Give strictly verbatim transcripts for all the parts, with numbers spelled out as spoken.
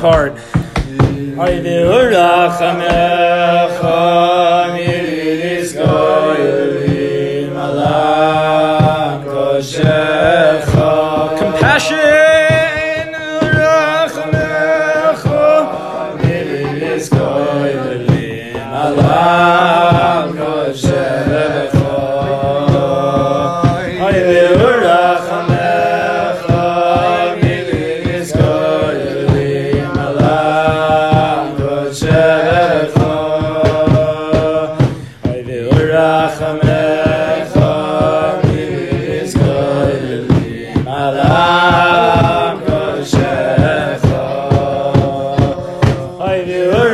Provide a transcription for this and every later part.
Part.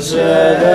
Self-love.